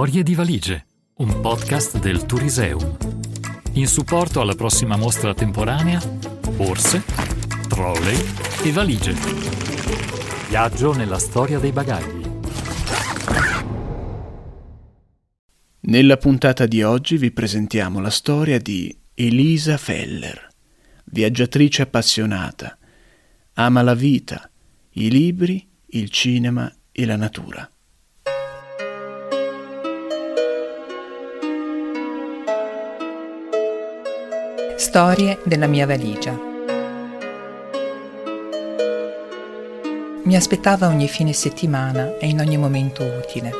Storie di valigie, un podcast del Touriseum. In supporto alla prossima mostra temporanea, borse, trolley e valigie. Viaggio nella storia dei bagagli. Nella puntata di oggi vi presentiamo la storia di Elisa Feller, viaggiatrice appassionata. Ama la vita, i libri, il cinema e la natura. Storie della mia valigia. Mi aspettava ogni fine settimana e in ogni momento utile.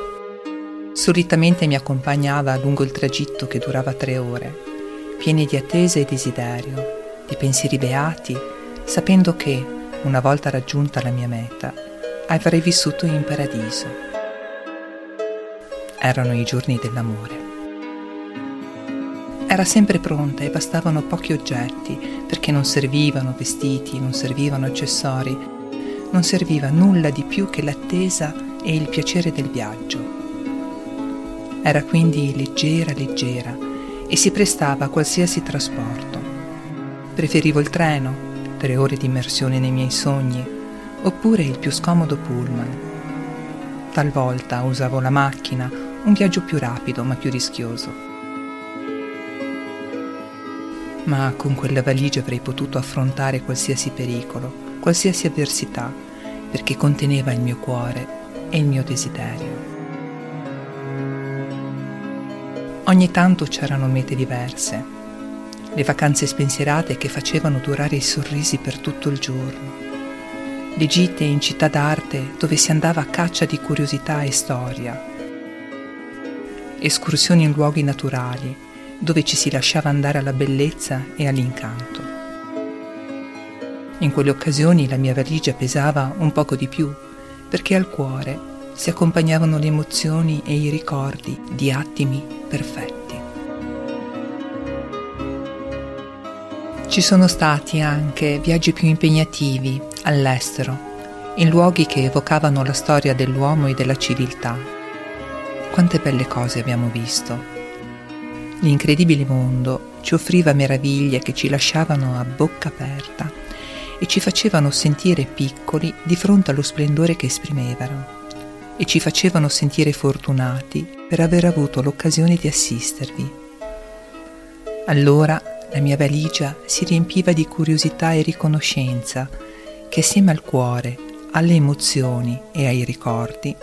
Solitamente mi accompagnava lungo il tragitto che durava 3 ore, pieni di attesa e desiderio, di pensieri beati, sapendo che, una volta raggiunta la mia meta, avrei vissuto in paradiso. Erano i giorni dell'amore. Era sempre pronta e bastavano pochi oggetti, perché non servivano vestiti, non servivano accessori, non serviva nulla di più che l'attesa e il piacere del viaggio. Era quindi leggera e si prestava a qualsiasi trasporto. Preferivo il treno, 3 ore di immersione nei miei sogni, oppure il più scomodo pullman. Talvolta usavo la macchina, un viaggio più rapido ma più rischioso. Ma con quella valigia avrei potuto affrontare qualsiasi pericolo, qualsiasi avversità, perché conteneva il mio cuore e il mio desiderio. Ogni tanto c'erano mete diverse, le vacanze spensierate che facevano durare i sorrisi per tutto il giorno, le gite in città d'arte dove si andava a caccia di curiosità e storia, escursioni in luoghi naturali, dove ci si lasciava andare alla bellezza e all'incanto. In quelle occasioni la mia valigia pesava un poco di più, perché al cuore si accompagnavano le emozioni e i ricordi di attimi perfetti. Ci sono stati anche viaggi più impegnativi all'estero, in luoghi che evocavano la storia dell'uomo e della civiltà. Quante belle cose abbiamo visto! L'incredibile mondo ci offriva meraviglie che ci lasciavano a bocca aperta e ci facevano sentire piccoli di fronte allo splendore che esprimevano, e ci facevano sentire fortunati per aver avuto l'occasione di assistervi. Allora la mia valigia si riempiva di curiosità e riconoscenza che, assieme al cuore, alle emozioni e ai ricordi,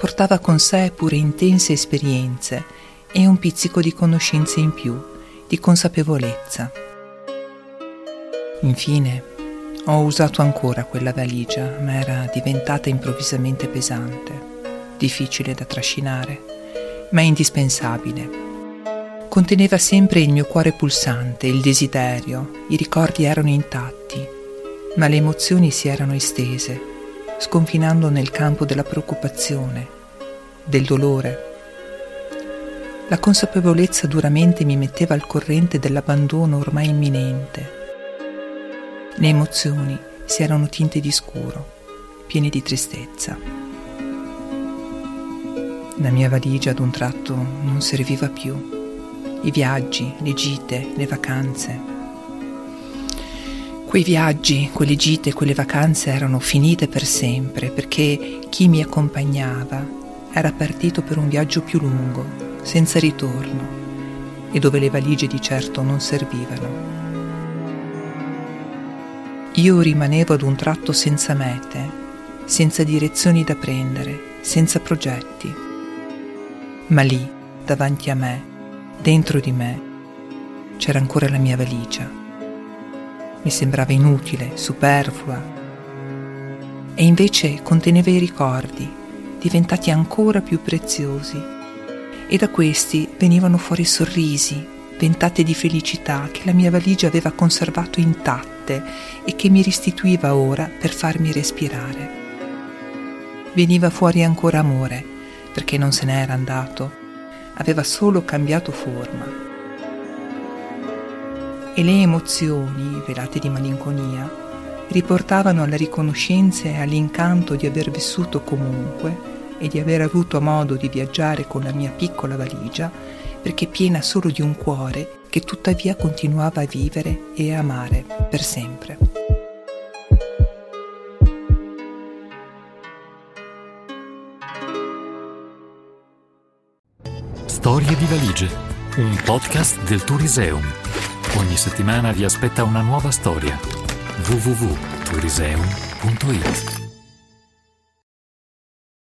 portava con sé pure intense esperienze e un pizzico di conoscenze in più, di consapevolezza. Infine, ho usato ancora quella valigia, ma era diventata improvvisamente pesante, difficile da trascinare, ma indispensabile. Conteneva sempre il mio cuore pulsante, il desiderio, i ricordi erano intatti, ma le emozioni si erano estese, sconfinando nel campo della preoccupazione, del dolore. La consapevolezza duramente mi metteva al corrente dell'abbandono ormai imminente. Le emozioni si erano tinte di scuro, piene di tristezza. La mia valigia ad un tratto non serviva più. I viaggi, le gite, le vacanze. Quei viaggi, quelle gite, quelle vacanze erano finite per sempre, perché chi mi accompagnava era partito per un viaggio più lungo, senza ritorno, e dove le valigie di certo non servivano. Io rimanevo ad un tratto senza mete, senza direzioni da prendere, senza progetti. Ma lì, davanti a me, dentro di me, c'era ancora la mia valigia. Mi sembrava inutile, superflua, e invece conteneva i ricordi, diventati ancora più preziosi, e da questi venivano fuori sorrisi, ventate di felicità che la mia valigia aveva conservato intatte e che mi restituiva ora per farmi respirare. Veniva fuori ancora amore, perché non se n'era andato, aveva solo cambiato forma. E le emozioni, velate di malinconia, riportavano alla riconoscenza e all'incanto di aver vissuto comunque e di aver avuto modo di viaggiare con la mia piccola valigia, perché piena solo di un cuore che tuttavia continuava a vivere e a amare per sempre. Storie di valigie, un podcast del Touriseum. Ogni settimana vi aspetta una nuova storia. www.touriseum.it